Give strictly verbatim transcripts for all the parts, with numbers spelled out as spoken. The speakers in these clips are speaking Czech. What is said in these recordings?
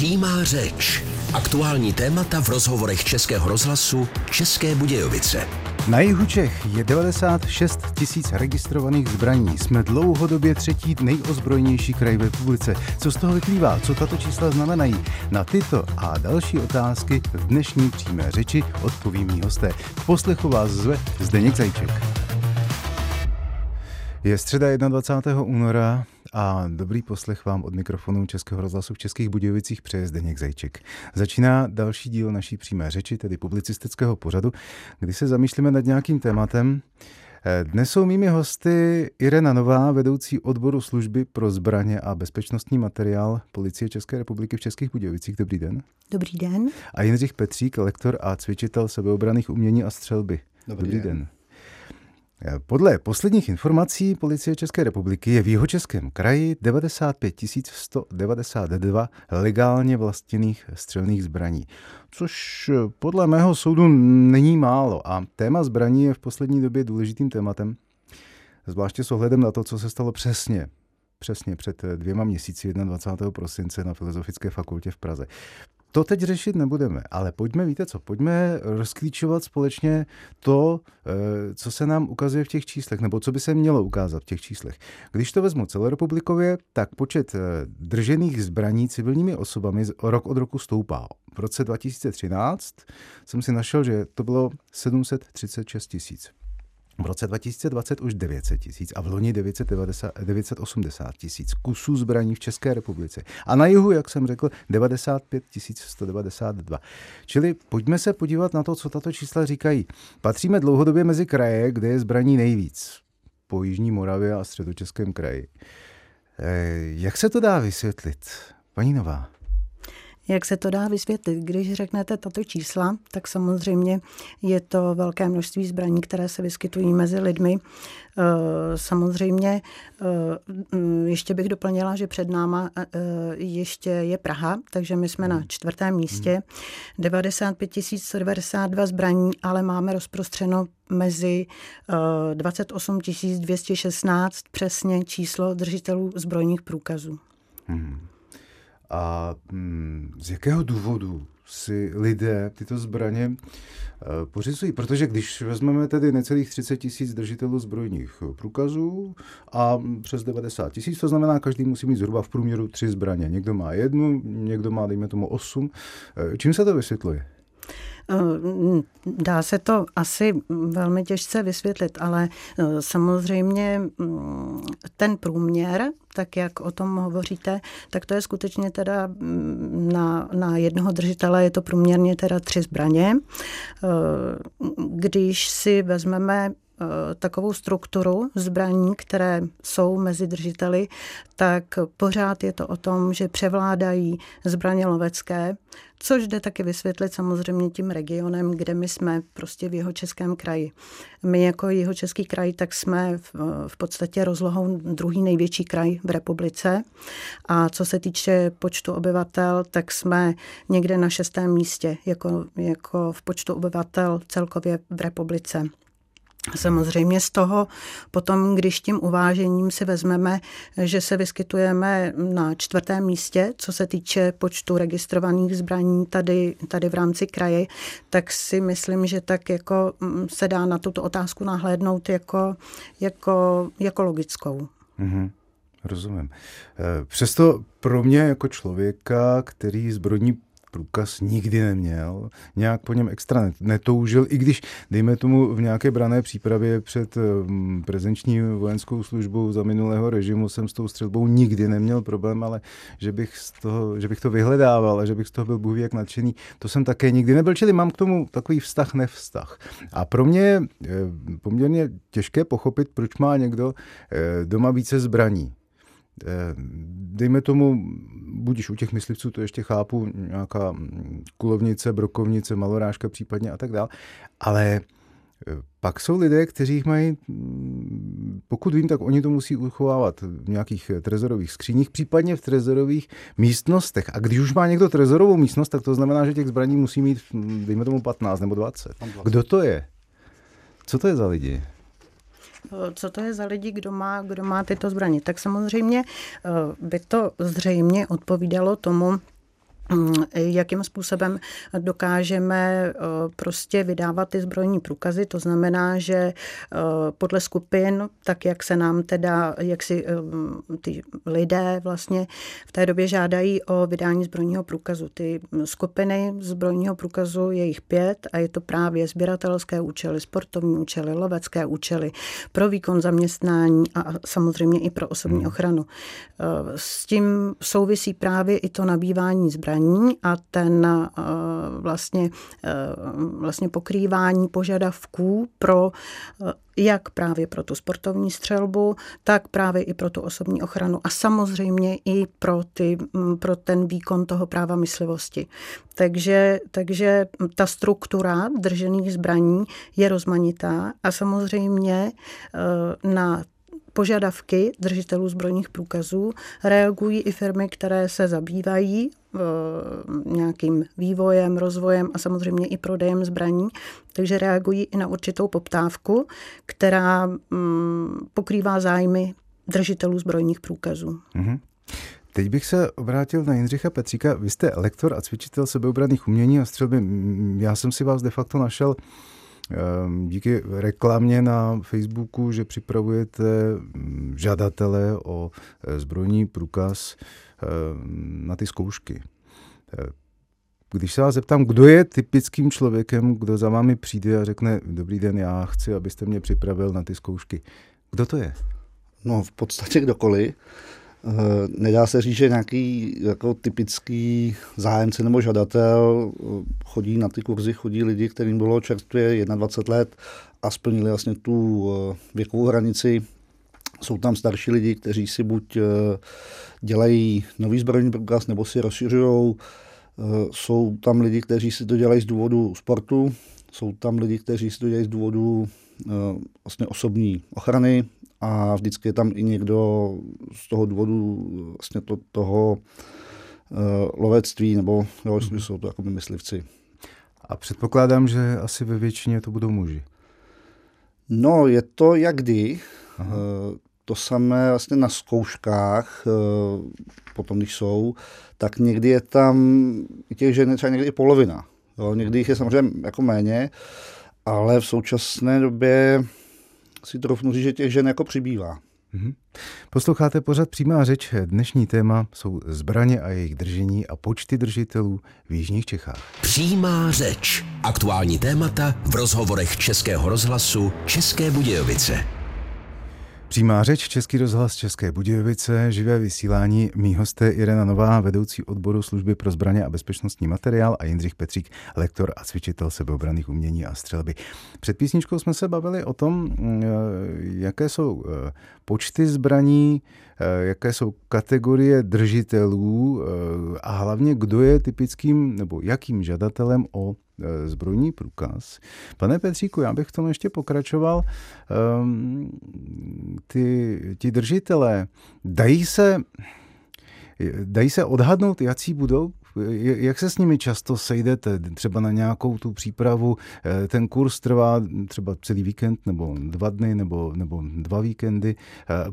Přímá řeč. Aktuální témata v rozhovorech Českého rozhlasu České Budějovice. Na jihu Čech je devadesát šest tisíc registrovaných zbraní. Jsme dlouhodobě třetí nejozbrojnější kraj v republice. Co z toho vyplývá? Co tato čísla znamenají? Na tyto a další otázky v dnešní Přímé řeči odpoví mí hosté. K poslechu vás zve Zdeněk Zajček. Je středa dvacátého prvního února a dobrý poslech vám od mikrofonu Českého rozhlasu v Českých Budějovicích přeje Zdeněk Zajček. Začíná další díl naší Přímé řeči, tedy publicistického pořadu, kdy se zamýšlíme nad nějakým tématem. Dnes jsou mými hosty Irena Nová, vedoucí odboru služby pro zbraně a bezpečnostní materiál Policie České republiky v Českých Budějovicích. Dobrý den. Dobrý den. A Jindřich Petřík, lektor a cvičitel sebeobranných umění a střelby. Dobrý, Dobrý den. den. Podle posledních informací Policie České republiky je v Jihočeském kraji devadesát pět tisíc sto devadesát dva legálně vlastněných střelných zbraní, což podle mého soudu není málo a téma zbraní je v poslední době důležitým tématem, zvláště s ohledem na to, co se stalo přesně, přesně před dvěma měsíci dvacátého prvního prosince na Filozofické fakultě v Praze. To teď řešit nebudeme, ale pojďme, víte co, pojďme rozklíčovat společně to, co se nám ukazuje v těch číslech, nebo co by se mělo ukázat v těch číslech. Když to vezmu celorepublikově, tak počet držených zbraní civilními osobami rok od roku stoupá. V roce dva tisíce třináct jsem si našel, že to bylo sedm set třicet šest tisíc. V roce dva tisíce dvacet už devět set tisíc a v loni devět set osmdesát tisíc kusů zbraní v České republice. A na jihu, jak jsem řekl, devadesát pět tisíc sto devadesát dva. Čili pojďme se podívat na to, co tato čísla říkají. Patříme dlouhodobě mezi kraje, kde je zbraní nejvíc. Po Jižní Moravě a Středočeském kraji. Jak se to dá vysvětlit? Paní Nová. Jak se to dá vysvětlit? Když řeknete tato čísla, tak samozřejmě je to velké množství zbraní, které se vyskytují mezi lidmi. Samozřejmě ještě bych doplnila, že před náma ještě je Praha, takže my jsme na čtvrtém místě. devadesát pět tisíc sto devadesát dva zbraní, ale máme rozprostřeno mezi dvacet osm tisíc dvě stě šestnáct přesně číslo držitelů zbrojních průkazů. Hmm. A z jakého důvodu si lidé tyto zbraně pořizují? Protože když vezmeme tedy necelých třicet tisíc držitelů zbrojních průkazů a přes devadesát tisíc, to znamená, každý musí mít zhruba v průměru tři zbraně. Někdo má jednu, někdo má, dejme tomu, osm. Čím se to vysvětluje? Dá se to asi velmi těžce vysvětlit, ale samozřejmě ten průměr, tak jak o tom hovoříte, tak to je skutečně teda na, na jednoho držitele je to průměrně teda tři zbraně. Když si vezmeme takovou strukturu zbraní, které jsou mezi držiteli, tak pořád je to o tom, že převládají zbraně lovecké, což jde taky vysvětlit samozřejmě tím regionem, kde my jsme prostě v Jihočeském kraji. My jako Jihočeský kraj, tak jsme v, v podstatě rozlohou druhý největší kraj v republice. A co se týče počtu obyvatel, tak jsme někde na šestém místě jako, jako v počtu obyvatel celkově v republice. Samozřejmě z toho potom, když tím uvážením si vezmeme, že se vyskytujeme na čtvrtém místě, co se týče počtu registrovaných zbraní tady, tady v rámci kraje, tak si myslím, že tak jako se dá na tuto otázku nahlédnout jako, jako, jako logickou. Mm-hmm. Rozumím. Přesto pro mě jako člověka, který zbrojní průkaz nikdy neměl, nějak po něm extra netoužil, i když, dejme tomu, v nějaké branné přípravě před prezenční vojenskou službou za minulého režimu jsem s tou střelbou nikdy neměl problém, ale že bych, z toho, že bych to vyhledával a že bych z toho byl bůh ví jak nadšený, to jsem také nikdy nebyl, čili mám k tomu takový vztah, nevztah. A pro mě je poměrně těžké pochopit, proč má někdo doma více zbraní. Dejme tomu, budiž u těch myslivců, to ještě chápu, nějaká kulovnice, brokovnice, malorážka případně a tak dále, ale pak jsou lidé, kteří mají, pokud vím, tak oni to musí uchovávat v nějakých trezorových skříních, případně v trezorových místnostech. A když už má někdo trezorovou místnost, tak to znamená, že těch zbraní musí mít, dejme tomu, patnáct nebo dvacet. Kdo to je? Co to je za lidi? Co to je za lidi, kdo má, kdo má tyto zbraně? Tak samozřejmě by to zřejmě odpovídalo tomu, jakým způsobem dokážeme prostě vydávat ty zbrojní průkazy. To znamená, že podle skupin, tak jak se nám teda, jak si ty lidé vlastně v té době žádají o vydání zbrojního průkazu. Ty skupiny zbrojního průkazu je jich pět a je to právě sběratelské účely, sportovní účely, lovecké účely, pro výkon zaměstnání a samozřejmě i pro osobní ochranu. S tím souvisí právě i to nabývání zbraní a ten vlastně, vlastně pokrývání požadavků pro jak právě pro tu sportovní střelbu, tak právě i pro tu osobní ochranu a samozřejmě i pro, ty, pro ten výkon toho práva myslivosti. Takže, takže ta struktura držených zbraní je rozmanitá a samozřejmě na požadavky držitelů zbrojních průkazů reagují i firmy, které se zabývají nějakým vývojem, rozvojem a samozřejmě i prodejem zbraní, takže reagují i na určitou poptávku, která pokrývá zájmy držitelů zbrojních průkazů. Mhm. Teď bych se obrátil na Jindřicha Petříka. Vy jste lektor a cvičitel sebeobranných umění a střelby. Já jsem si vás de facto našel díky reklamě na Facebooku, že připravujete žadatele o zbrojní průkaz na ty zkoušky. Když se vás zeptám, kdo je typickým člověkem, kdo za vámi přijde a řekne, dobrý den, já chci, abyste mě připravil na ty zkoušky. Kdo to je? No, v podstatě kdokoliv. Nedá se říct, že nějaký jako typický zájemce nebo žadatel chodí na ty kurzy, chodí lidi, kterým bylo čerstvě dvacet jedna let a splnili vlastně tu věkovou hranici. Jsou tam starší lidi, kteří si buď dělají nový zbrojní průkaz nebo si rozšiřují. Jsou tam lidi, kteří si to dělají z důvodu sportu. Jsou tam lidi, kteří si to dělají z důvodu vlastně osobní ochrany. A vždycky je tam i někdo z toho důvodu vlastně to, toho uh, lovectví, nebo jo, jsou to jako myslivci. A předpokládám, že asi ve většině to budou muži. No, je to jak kdy. Uh, to samé vlastně na zkouškách, uh, potom když jsou, tak někdy je tam těch žen třeba někdy i polovina. Jo, někdy jich je samozřejmě jako méně, ale v současné době si troufnu říct, že těch žen jako přibývá. Mm-hmm. Posloucháte pořad Přímá řeč. Dnešní téma jsou zbraně a jejich držení a počty držitelů v jižních Čechách. Přímá řeč. Aktuální témata v rozhovorech Českého rozhlasu České Budějovice. Přímá řeč, Český rozhlas České Budějovice, živé vysílání. Mí hosté Irena Nová, vedoucí odboru služby pro zbraně a bezpečnostní materiál, a Jindřich Petřík, lektor a cvičitel sebeobranných umění a střelby. Před písničkou jsme se bavili o tom, jaké jsou počty zbraní, jaké jsou kategorie držitelů a hlavně kdo je typickým nebo jakým žadatelem o zbrojní průkaz. Pane Petříku, já bych v tom ještě pokračoval. Ty, ti držitelé, dají se, dají se odhadnout, jací budou? Jak se s nimi často sejdete? Třeba na nějakou tu přípravu? Ten kurz trvá třeba celý víkend, nebo dva dny, nebo, nebo dva víkendy.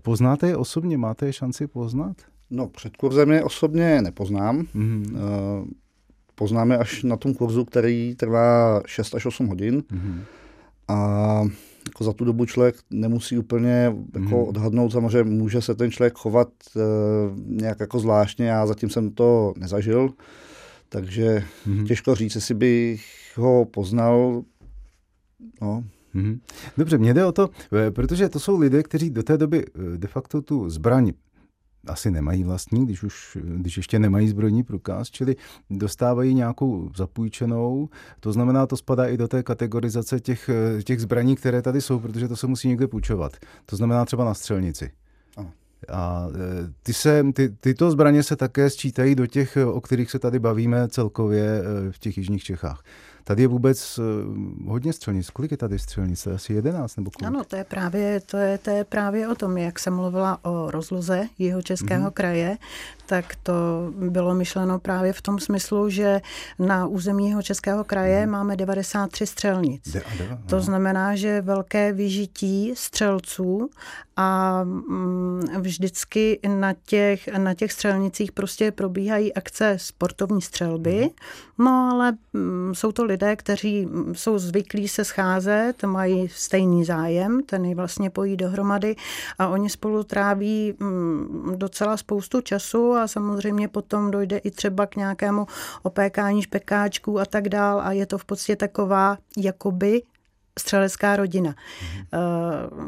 Poznáte je osobně? Máte je šanci poznat? No, před kurzem je osobně nepoznám. Mm-hmm. Uh, Poznáme až na tom kurzu, který trvá šest až osm hodin. Mm-hmm. A jako za tu dobu člověk nemusí úplně jako mm-hmm. odhadnout. Samozřejmě může se ten člověk chovat e, nějak jako zvláštně. Já zatím jsem to nezažil. Takže mm-hmm. těžko říct, jestli bych ho poznal. No. Mm-hmm. Dobře, mně jde o to, protože to jsou lidé, kteří do té doby de facto tu zbraň asi nemají vlastní, když už, když ještě nemají zbrojní průkaz, čili dostávají nějakou zapůjčenou. To znamená, to spadá i do té kategorizace těch, těch zbraní, které tady jsou, protože to se musí někde půjčovat. To znamená třeba na střelnici. Ano. A ty se, ty, tyto zbraně se také sčítají do těch, o kterých se tady bavíme celkově v těch jižních Čechách. Tady je vůbec hodně střelnic. Kolik je tady střelnic? Asi jedenáct nebo kolik? Ano, to je právě, to je, to je právě o tom, jak jsem mluvila o rozloze Jihočeského mm-hmm. kraje, tak to bylo myšleno právě v tom smyslu, že na území Jihočeského kraje mm-hmm. máme devadesát tři střelnic. De- de- de- to znamená, že velké vyžití střelců a mm, vždycky na těch, na těch střelnicích prostě probíhají akce sportovní střelby, no ale jsou to lidé, kteří jsou zvyklí se scházet, mají stejný zájem, ten je vlastně pojí dohromady a oni spolu tráví docela spoustu času a samozřejmě potom dojde i třeba k nějakému opékání špekáčků a tak dál a je to v podstatě taková jakoby střelecká rodina.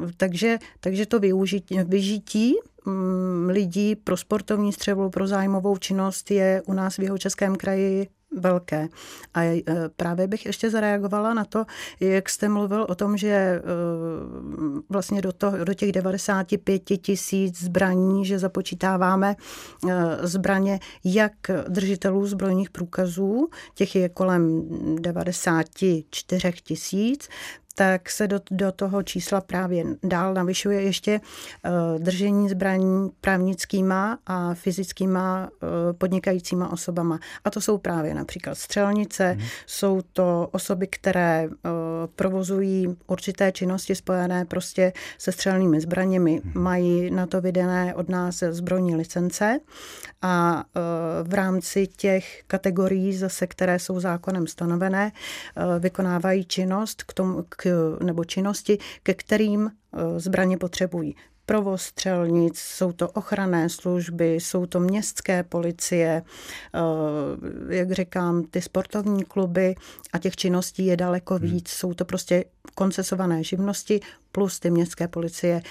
Uh, takže, takže to využití, vyžití um, lidí pro sportovní střelbu, pro zájmovou činnost je u nás v Jihočeském kraji velké. A právě bych ještě zareagovala na to, jak jste mluvil o tom, že vlastně do, to, do těch devadesát pět tisíc zbraní, že započítáváme zbraně jak držitelů zbrojních průkazů, těch je kolem devadesát čtyři tisíc, tak se do, do toho čísla právě dál navyšuje ještě držení zbraní právnickýma a fyzickýma podnikajícíma osobama. A to jsou právě například střelnice, hmm. jsou to osoby, které provozují určité činnosti spojené prostě se střelnými zbraněmi, hmm. mají na to vydané od nás zbrojní licence a v rámci těch kategorií zase, které jsou zákonem stanovené, vykonávají činnost k tomu, k nebo činnosti, ke kterým zbraně potřebují. Provoz střelnic, jsou to ochranné služby, jsou to městské policie, jak říkám, ty sportovní kluby a těch činností je daleko víc. Jsou to prostě koncesované živnosti plus ty městské policie,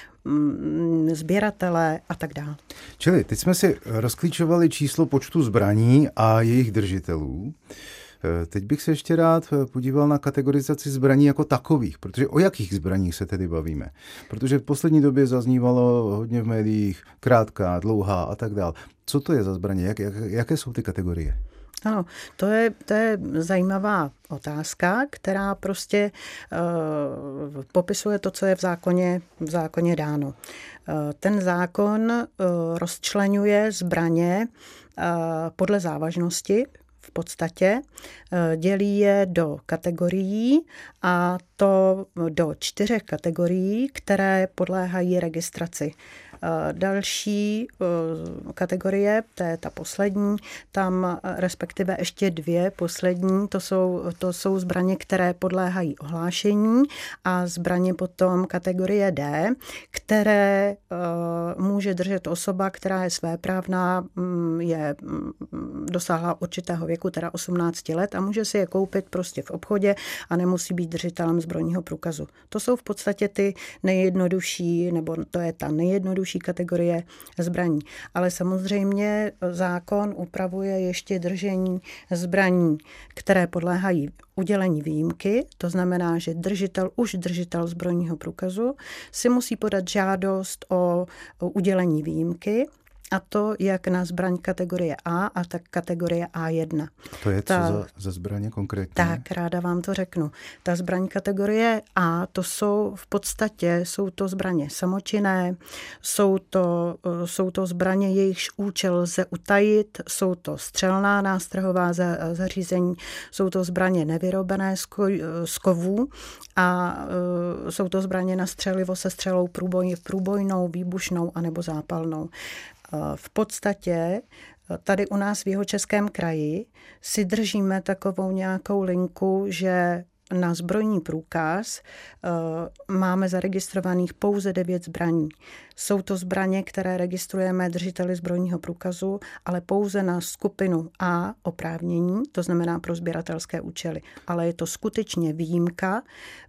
sběratelé a tak dále. Čili teď jsme si rozklíčovali číslo počtu zbraní a jejich držitelů. Teď bych se ještě rád podíval na kategorizaci zbraní jako takových, protože o jakých zbraních se tedy bavíme? Protože v poslední době zaznívalo hodně v médiích krátká, dlouhá a tak dále. Co to je za zbraně? Jak, jak, jaké jsou ty kategorie? Ano, to je, to je zajímavá otázka, která prostě uh, popisuje to, co je v zákoně, v zákoně dáno. Uh, ten zákon uh, rozčleňuje zbraně uh, podle závažnosti, v podstatě dělí je do kategorií a to do čtyřech kategorií, které podléhají registraci. Další kategorie, to je ta poslední, tam respektive ještě dvě poslední, to jsou, to jsou zbraně, které podléhají ohlášení a zbraně potom kategorie D, které může držet osoba, která je svéprávná, je dosáhla určitého věku, teda osmnáct let a může si je koupit prostě v obchodě a nemusí být držitelem zbrojního průkazu. To jsou v podstatě ty nejjednodušší, nebo to je ta nejjednodušší kategorie zbraní. Ale samozřejmě zákon upravuje ještě držení zbraní, které podléhají udělení výjimky, to znamená, že držitel, už držitel zbrojního průkazu si musí podat žádost o udělení výjimky a to jak na zbraň kategorie A a tak kategorie A jedna. To je ta, co za, za zbraně konkrétně? Tak, ráda vám to řeknu. Ta zbraň kategorie A, to jsou v podstatě, jsou to zbraně samočinné, jsou to, jsou to zbraně, jejichž účel lze utajit, jsou to střelná nástrahová zařízení, jsou to zbraně nevyrobené z kovů a uh, jsou to zbraně na střelivo se střelou průboj, průbojnou, výbušnou anebo zápalnou. V podstatě tady u nás v Jihočeském kraji si držíme takovou nějakou linku, že na zbrojní průkaz máme zaregistrovaných pouze devět zbraní. Jsou to zbraně, které registrujeme držiteli zbrojního průkazu, ale pouze na skupinu A oprávnění, to znamená pro sběratelské účely. Ale je to skutečně výjimka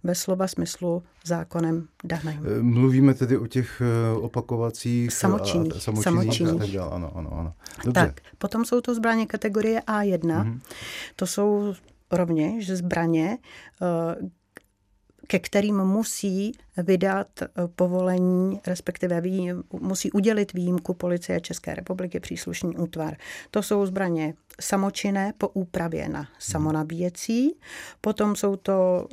ve slova smyslu zákonem daném. Mluvíme tedy o těch opakovacích samočinných a, samočinných samočinných. a tak dále. Ano, ano, ano. Dobře. Tak, potom jsou to zbraně kategorie A jedna. Mm-hmm. To jsou rovněž zbraně, ke kterým musí vydat povolení, respektive výjim, musí udělit výjimku Policie České republiky příslušný útvar. To jsou zbraně samočinné po úpravě na samonabíjecí, potom jsou to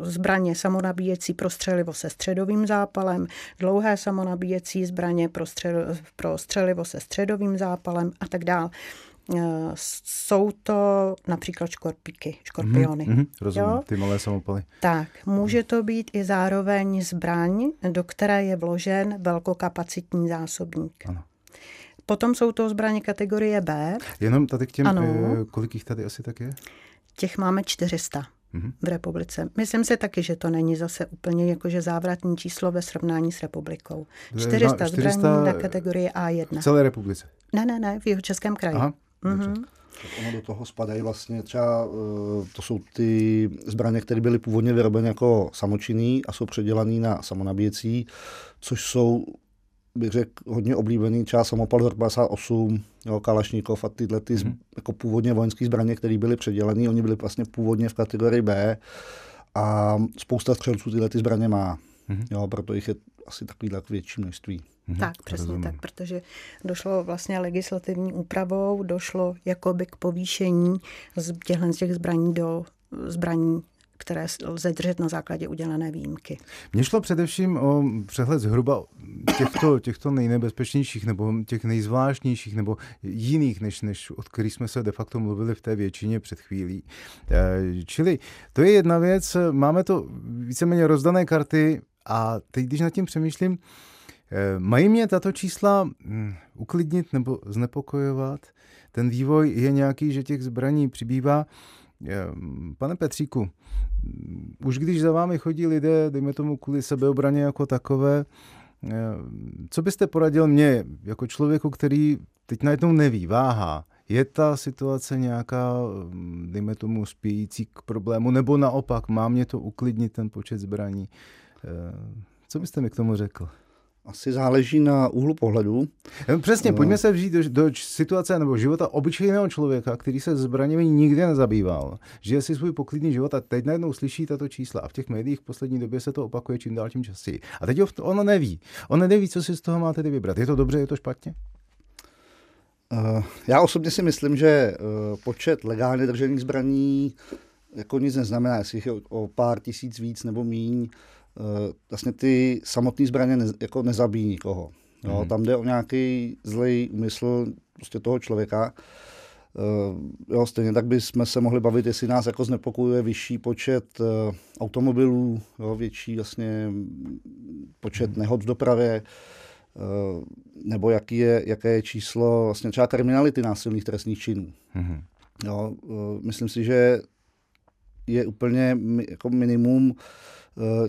zbraně samonabíjecí pro střelivo se středovým zápalem, dlouhé samonabíjecí zbraně pro střelivo se středovým zápalem a tak dále. Jsou to například škorpíky, škorpiony. Mm-hmm, rozumím, jo? Ty malé samopaly. Tak, může to být i zároveň zbraň, do které je vložen velkokapacitní zásobník. Ano. Potom jsou to zbraně kategorie B. Jenom tady k těm, ano. kolik jich tady asi tak je? Těch máme čtyři sta mm-hmm. v republice. Myslím si taky, že to není zase úplně jakože závratní číslo ve srovnání s republikou. čtyři sta, čtyři sta zbraní na kategorii á jedna. V celé republice? Ne, ne, ne, v Jihočeském kraji. Aha. Mm-hmm. Tak ono do toho spadají vlastně třeba, to jsou ty zbraně, které byly původně vyrobeny jako samočinný a jsou předělané na samonabíjecí, což jsou, bych řekl, hodně oblíbený třeba samopal padesát osm, jo, Kalašníkov a tyhle ty mm-hmm. jako původně vojenské zbraně, které byly předělané, oni byly vlastně původně v kategorii B a spousta střelců tyhle ty zbraně má, mm-hmm. jo, proto jich je asi takovýhle větší množství. Mhm, tak, přesně rozumím. Tak, protože došlo vlastně legislativní úpravou, došlo jakoby k povýšení z těch zbraní do zbraní, které lze držet na základě udělané výjimky. Mně šlo především o přehled zhruba těchto, těchto nejnebezpečnějších nebo těch nejzvláštnějších nebo jiných, než, než od kterých jsme se de facto mluvili v té většině před chvílí. Čili to je jedna věc, máme to víceméně rozdané karty a teď, když nad tím přemýšlím, mají mě tato čísla uklidnit nebo znepokojovat? Ten vývoj je nějaký, že těch zbraní přibývá. Pane Petříku, už když za vámi chodí lidé, dejme tomu kvůli sebeobraně jako takové, co byste poradil mně jako člověku, který teď najednou neví, váhá? Je ta situace nějaká, dejme tomu, spějící k problému? Nebo naopak, má mě to uklidnit ten počet zbraní? Co byste mi k tomu řekl? Asi záleží na úhlu pohledu. Přesně, pojďme se vžít do, do situace nebo života obyčejného člověka, který se zbraněmi nikdy nezabýval. Žije si svůj poklidný život a teď najednou slyší tato čísla. A v těch médiích v poslední době se to opakuje čím dál tím častěji. A teď ona neví. Ona neví, co si z toho má tedy vybrat. Je to dobře, je to špatně? Uh, já osobně si myslím, že uh, počet legálně držených zbraní jako nic neznamená. Jestli je o pár tisíc víc nebo míň, vlastně ty samotné zbraně ne, jako nezabíjí nikoho. Jo, mm-hmm. Tam jde o nějaký zlej úmysl prostě toho člověka. Jo, stejně tak bychom se mohli bavit, jestli nás jako znepokojuje vyšší počet automobilů, jo, větší vlastně počet mm-hmm. nehod v dopravě, nebo jaký je, jaké je číslo vlastně třeba kriminality násilných trestných činů. Mm-hmm. Jo, myslím si, že je úplně jako minimum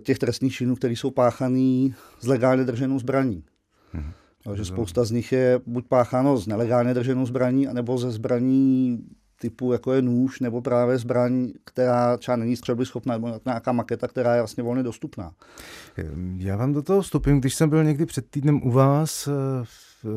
těch trestných činů, které jsou páchaný s legálně drženou zbraní. Mhm. Takže spousta z nich je buď pácháno s nelegálně drženou zbraní, anebo ze zbraní typu jako je nůž, nebo právě zbraň, která třeba není střelbyschopná, nebo nějaká maketa, která je vlastně volně dostupná. Já vám do toho vstupím, když jsem byl někdy před týdnem u vás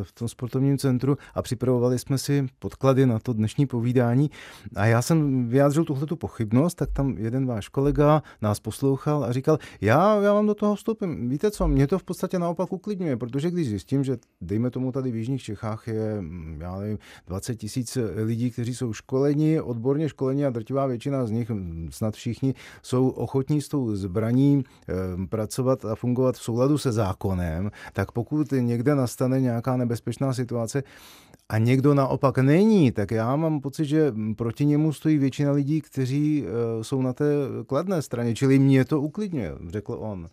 v tom sportovním centru a připravovali jsme si podklady na to dnešní povídání a já jsem vyjádřil tuhletu pochybnost, tak tam jeden váš kolega nás poslouchal a říkal, já, já vám do toho vstupím, víte co, mě to v podstatě naopak uklidňuje, protože když zjistím, že dejme tomu tady v jižních Čechách je, já nevím, dvacet tisíc lidí, kteří jsou školeni, odborně školeni a drtivá většina z nich, snad všichni, jsou ochotní s tou zbraní eh, pracovat a fungovat v souladu se zákonem, tak pokud někde nastane nějaká nebezpečná situace a někdo naopak není, tak já mám pocit, že proti němu stojí většina lidí, kteří jsou na té kladné straně, čili mě to uklidňuje, řekl on.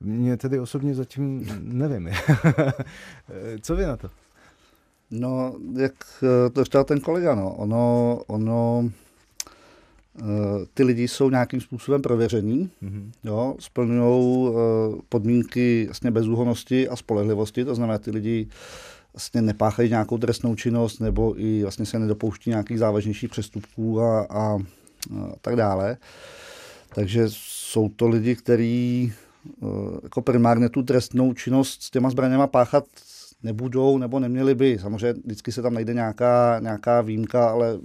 Mě tedy osobně zatím nevím. Co vy na to? No, jak to říkal ten kolega, no. Ono, ono, ty lidi jsou nějakým způsobem prověření, mm-hmm. jo, splňují uh, podmínky vlastně bezúhonnosti a spolehlivosti, to znamená, ty lidi vlastně nepáchají nějakou trestnou činnost nebo i vlastně se nedopouští nějakých závažnějších přestupků a, a, a tak dále. Takže jsou to lidi, kteří uh, jako primárně tu trestnou činnost s těma zbraněma páchat nebudou nebo neměli by. Samozřejmě vždycky se tam najde nějaká, nějaká výjimka, ale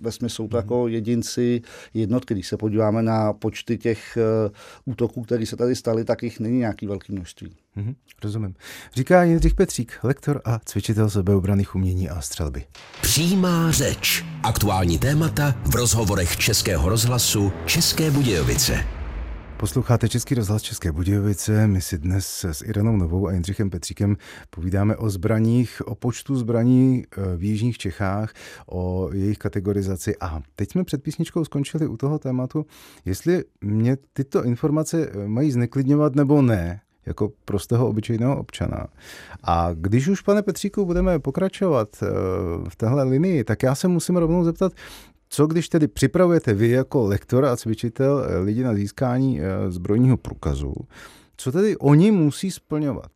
ve smyslu to jako jedinci jednotky. Když se podíváme na počty těch uh, útoků, které se tady staly, tak jich není nějaký velký množství. Mm-hmm, rozumím. Říká Jindřich Petřík, lektor a cvičitel sebeobranných umění a střelby. Přímá řeč. Aktuální témata v rozhovorech Českého rozhlasu České Budějovice. Posloucháte Český rozhlas České Budějovice. My si dnes s Irenou Novou a Jindřichem Petříkem povídáme o zbraních, o počtu zbraní v jižních Čechách, o jejich kategorizaci. A teď jsme před písničkou skončili u toho tématu, jestli mě tyto informace mají zneklidňovat nebo ne, jako prostého obyčejného občana. A když už, pane Petříku, budeme pokračovat v téhle linii, tak já se musím rovnou zeptat, co když tedy připravujete vy jako lektor a cvičitel lidi na získání zbrojního průkazu, co tedy oni musí splňovat?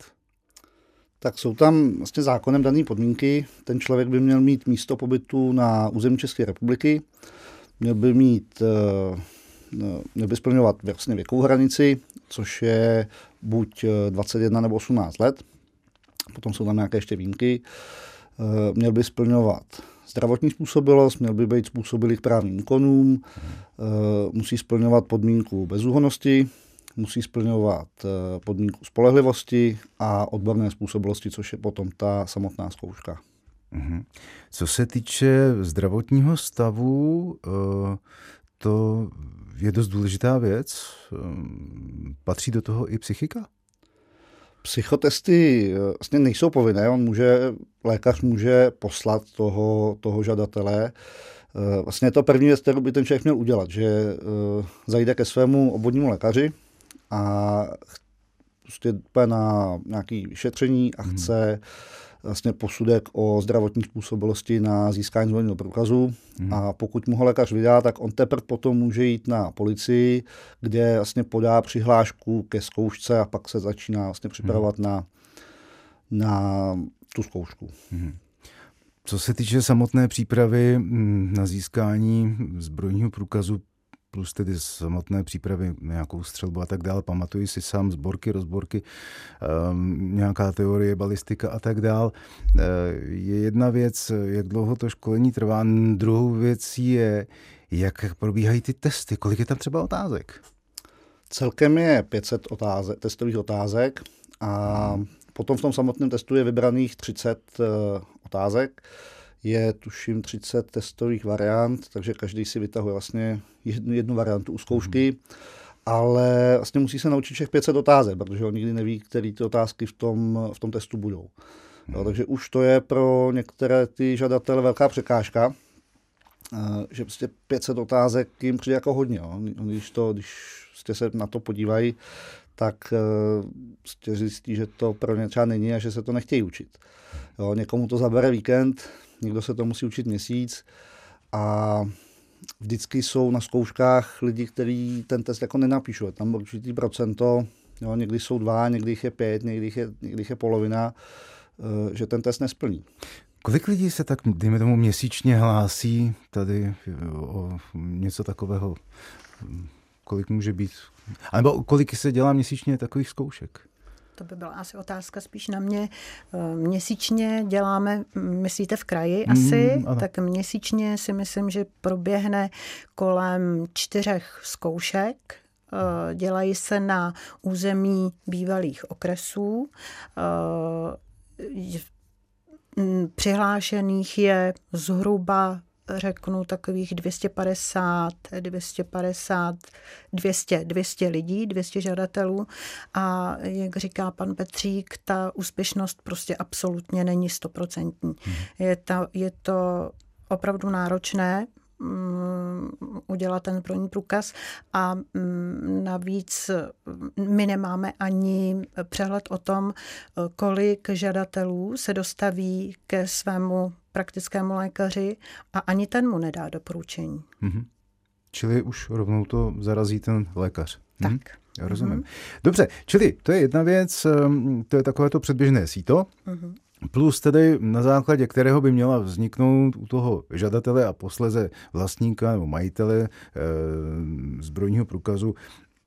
Tak jsou tam vlastně zákonem dané podmínky. Ten člověk by měl mít místo pobytu na území České republiky, měl by mít, měl by splňovat vlastně věkovou hranici, což je buď dvacet jedna nebo osmnáct let, potom jsou tam nějaké ještě výjimky, měl by splňovat zdravotní způsobilost, měl by být způsobilý k právním úkonům, musí splňovat podmínku bezúhonnosti, musí splňovat podmínku spolehlivosti a odborné způsobilosti, což je potom ta samotná zkouška. Co se týče zdravotního stavu, to je dost důležitá věc. Patří do toho i psychika? Psychotesty vlastně nejsou povinné, on může, lékař může poslat toho, toho žadatele. Vlastně je to první věc, kterou by ten člověk měl udělat, že zajde ke svému obvodnímu lékaři a prostě jde na nějaké vyšetření a chce vlastně posudek o zdravotní způsobilosti na získání zbrojního průkazu. Hmm. A pokud mu ho lékař vydá, tak on teprve potom může jít na policii, kde vlastně podá přihlášku ke zkoušce a pak se začíná vlastně připravovat hmm. na, na tu zkoušku. Hmm. Co se týče samotné přípravy na získání zbrojního průkazu, plus tedy samotné přípravy, nějakou střelbu a tak dále. Pamatuji si sám zborky, rozborky, um, nějaká teorie, balistika a tak dále. Je jedna věc, jak dlouho to školení trvá, druhou věc je, jak probíhají ty testy, kolik je tam třeba otázek? Celkem je pět set otázek, testových otázek a hmm. potom v tom samotném testu je vybraných třicet uh, otázek. Je tuším třicet testových variant, takže každý si vytahuje vlastně jednu, jednu variantu u zkoušky, mm. ale vlastně musí se naučit všech pět set otázek, protože on nikdy neví, které ty otázky v tom, v tom testu budou. Mm. Jo, takže už to je pro některé ty žadatele velká překážka, že prostě pět set otázek jim přijde jako hodně. Jo. Když, to, když jste se na to podívají, tak jste zjistí, že to pro ně třeba není a že se to nechtějí učit. Jo, někomu to zabere víkend, někdo se to musí učit měsíc a vždycky jsou na zkouškách lidi, kteří ten test jako nenapíšou. Tam určitý procento, jo, někdy jsou dva, někdy jich je pět, někdy jich je, někdy jich je polovina, že ten test nesplní. Kolik lidí se tak, dejme tomu, měsíčně hlásí tady o něco takového? Kolik může být? A nebo kolik se dělá měsíčně takových zkoušek? To by byla asi otázka spíš na mě. Měsíčně děláme, myslíte v kraji asi, mm, tak měsíčně si myslím, že proběhne kolem čtyřech zkoušek. Dělají se na území bývalých okresů. Přihlášených je zhruba, řeknu, takových dvě stě padesát, dvě stě padesát, dvě stě, dvě stě lidí, dvě stě žadatelů a jak říká pan Petřík, ta úspěšnost prostě absolutně není stoprocentní. Hmm. Je, ta, je to opravdu náročné um, udělat ten zbrojní průkaz a um, navíc my nemáme ani přehled o tom, kolik žadatelů se dostaví ke svému praktickému lékaři a ani ten mu nedá doporučení. Mm-hmm. Čili už rovnou to zarazí ten lékař. Tak. Mm-hmm. Já rozumím. Mm-hmm. Dobře, čili to je jedna věc, to je takové to předběžné síto, mm-hmm. plus tedy na základě kterého by měla vzniknout u toho žadatele a posléze vlastníka nebo majitele e, zbrojního průkazu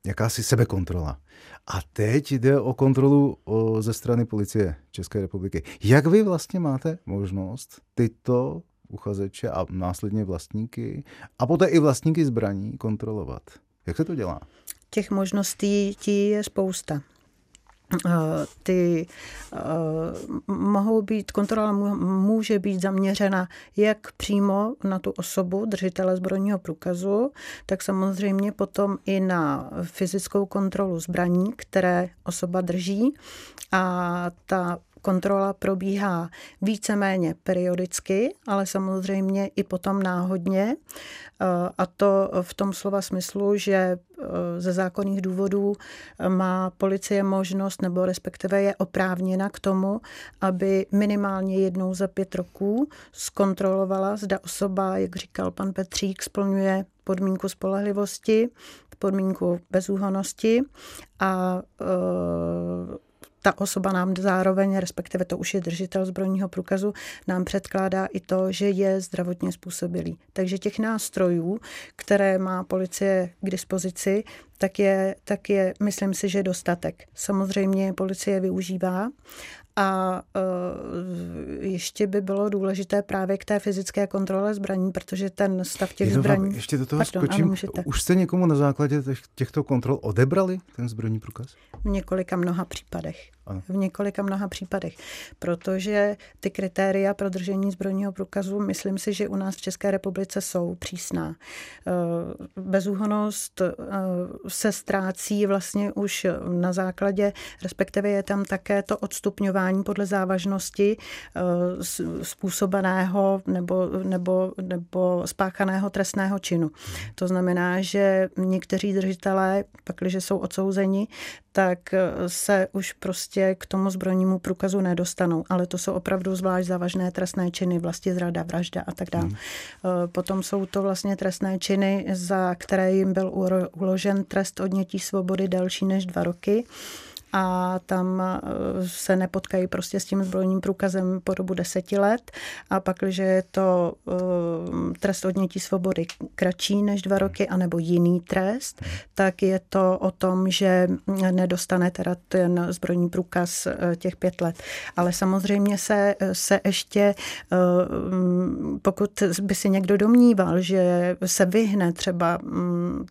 jakási sebekontrola. A teď jde o kontrolu o, ze strany Policie České republiky. Jak vy vlastně máte možnost tyto uchazeče a následně vlastníky a poté i vlastníky zbraní kontrolovat? Jak se to dělá? Těch možností je spousta. ty uh, mohou být, kontrola může být zaměřena jak přímo na tu osobu držitele zbrojního průkazu, tak samozřejmě potom i na fyzickou kontrolu zbraní, které osoba drží, a ta kontrola probíhá víceméně periodicky, ale samozřejmě i potom náhodně, a to v tom slova smyslu, že ze zákonných důvodů má policie možnost, nebo respektive je oprávněna k tomu, aby minimálně jednou za pět roků zkontrolovala, zda osoba, jak říkal pan Petřík, splňuje podmínku spolehlivosti, podmínku bezúhonnosti a ta osoba nám zároveň, respektive to už je držitel zbrojního průkazu, nám předkládá i to, že je zdravotně způsobilý. Takže těch nástrojů, které má policie k dispozici, tak je, tak je myslím si, že dostatek. Samozřejmě policie využívá. A uh, ještě by bylo důležité právě k té fyzické kontrole zbraní, protože ten stav těch zbraní... Ještě do toho Pardon, skočím. Ano, už jste někomu na základě těchto kontrol odebrali ten zbrojní průkaz? V několika mnoha případech. Ano. V několika mnoha případech. Protože ty kritéria pro držení zbrojního průkazu, myslím si, že u nás v České republice jsou přísná. Uh, bezúhonnost uh, se ztrácí vlastně už na základě, respektive je tam také to odstupňování podle závažnosti způsobeného nebo, nebo, nebo spáchaného trestného činu. To znamená, že někteří držitelé, pakliže jsou odsouzeni, tak se už prostě k tomu zbrojnímu průkazu nedostanou. Ale to jsou opravdu zvlášť závažné trestné činy, vlastizrada, vražda a tak dále. Hmm. Potom jsou to vlastně trestné činy, za které jim byl uložen trest odnětí svobody delší než dva roky. A tam se nepotkají prostě s tím zbrojním průkazem po dobu deseti let. A pak, když je to trest odnětí svobody kratší než dva roky, anebo jiný trest, tak je to o tom, že nedostane teda ten zbrojní průkaz těch pět let. Ale samozřejmě se, se ještě, pokud by si někdo domníval, že se vyhne třeba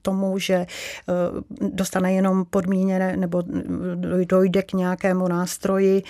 tomu, že dostane jenom podmíněné nebo dojde k nějakému nástroji,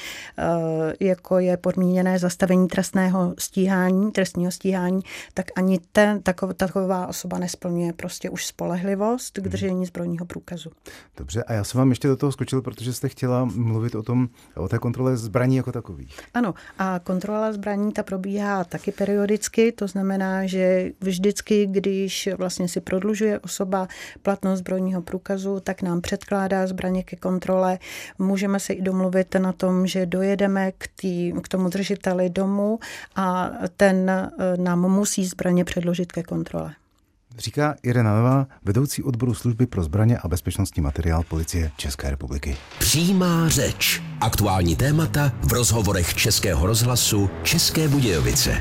jako je podmíněné zastavení trestného stíhání, trestního stíhání, tak ani ten, taková osoba nesplňuje prostě už spolehlivost k držení zbrojního průkazu. Dobře, a já jsem vám ještě do toho skočil, protože jste chtěla mluvit o tom, o té kontrole zbraní jako takových. Ano, a kontrola zbraní ta probíhá taky periodicky, to znamená, že vždycky, když vlastně si prodlužuje osoba platnost zbrojního průkazu, tak nám předkládá zbraně ke kontrole. Můžeme se i domluvit na tom, že dojedeme k, tý, k tomu držiteli domů a ten nám musí zbraně předložit ke kontrole. Říká Irena Nová, vedoucí odboru služby pro zbraně a bezpečnostní materiál Policie České republiky. Přímá řeč. Aktuální témata v rozhovorech Českého rozhlasu České Budějovice.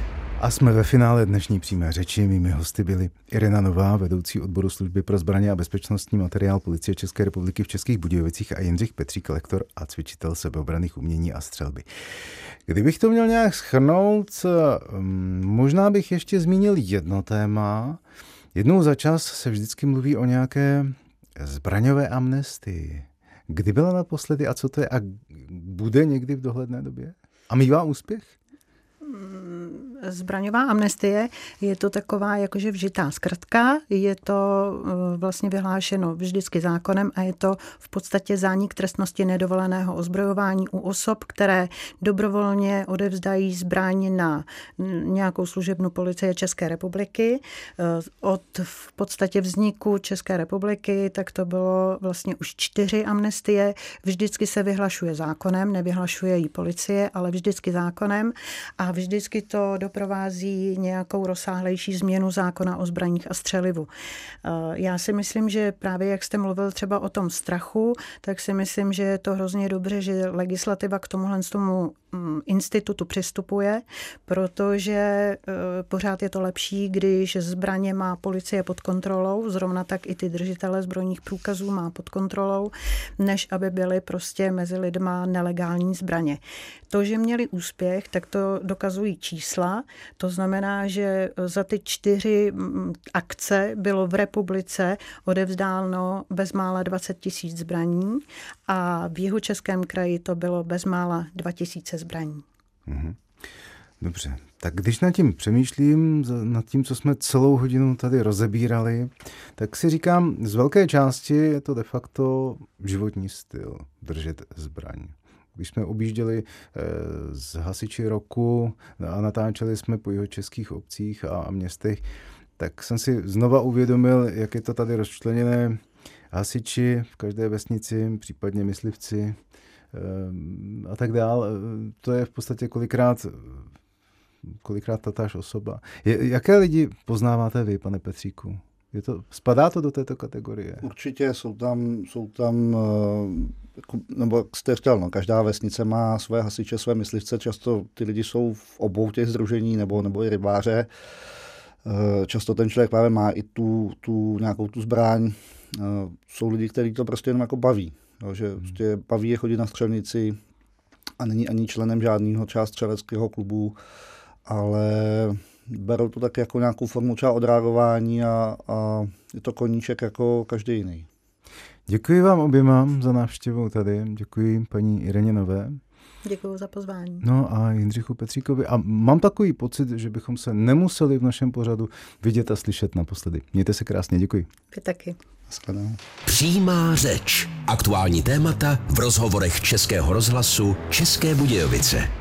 A jsme ve finále dnešní přímé řeči. Mými hosty byly Irena Nová, vedoucí odboru služby pro zbraně a bezpečnostní materiál Policie České republiky v Českých Budějovicích a Jindřich Petřík, lektor a cvičitel sebeobranných umění a střelby. Kdybych to měl nějak shrnout, možná bych ještě zmínil jedno téma. Jednou za čas se vždycky mluví o nějaké zbraňové amnestii. Kdy byla naposledy a co to je a bude někdy v dohledné době? A mívá úspěch? Zbraňová amnestie je to taková jakože vžitá zkratka, je to vlastně vyhlášeno vždycky zákonem a je to v podstatě zánik trestnosti nedovoleného ozbrojování u osob, které dobrovolně odevzdají zbraň na nějakou služebnu Policie České republiky. Od v podstatě vzniku České republiky, tak to bylo vlastně už čtyři amnestie, vždycky se vyhlašuje zákonem, nevyhlašuje ji policie, ale vždycky zákonem a vždycky to doprovází nějakou rozsáhlejší změnu zákona o zbraních a střelivu. Já si myslím, že právě jak jste mluvil třeba o tom strachu, tak si myslím, že je to hrozně dobře, že legislativa k tomuhle tomu institutu přistupuje, protože pořád je to lepší, když zbraně má policie pod kontrolou, zrovna tak i ty držitele zbrojních průkazů má pod kontrolou, než aby byly prostě mezi lidma nelegální zbraně. To, že měli úspěch, tak to dokazují čísla. To znamená, že za ty čtyři akce bylo v republice odevzdáno bezmála dvacet tisíc zbraní a v Jihočeském kraji to bylo bezmála dva tisíce zbraní. Dobře, tak když nad tím přemýšlím, nad tím, co jsme celou hodinu tady rozebírali, tak si říkám, z velké části je to de facto životní styl držet zbraň. Když jsme objížděli z hasiči roku a natáčeli jsme po jihočeských obcích a městech, tak jsem si znova uvědomil, jak je to tady rozčleněné hasiči v každé vesnici, případně myslivci a tak dál. To je v podstatě kolikrát, kolikrát tatáž osoba. Jaké lidi poznáváte vy, pane Petříku? Je to, spadá to do této kategorie? Určitě jsou tam, jsou tam nebo jak jste říkal, no, každá vesnice má své hasiče, své myslivce, často ty lidi jsou v obou těch sdružení nebo, nebo i rybáře. Často ten člověk právě má i tu, tu nějakou tu zbraň. Jsou lidi, kteří to prostě jenom jako baví. No, že hmm. prostě baví je chodit na střelnici a není ani členem žádného část střeleckého klubu, ale berou to tak jako nějakou formu třeba odreagování a, a je to koníček jako každý jiný. Děkuji vám oběma za návštěvu tady. Děkuji paní Ireně Nové. Děkuji za pozvání. No a Jindřichu Petříkovi. A mám takový pocit, že bychom se nemuseli v našem pořadu vidět a slyšet naposledy. Mějte se krásně, děkuji. Vy taky. Naschledanou. Přímá řeč. Aktuální témata v rozhovorech Českého rozhlasu České Budějovice.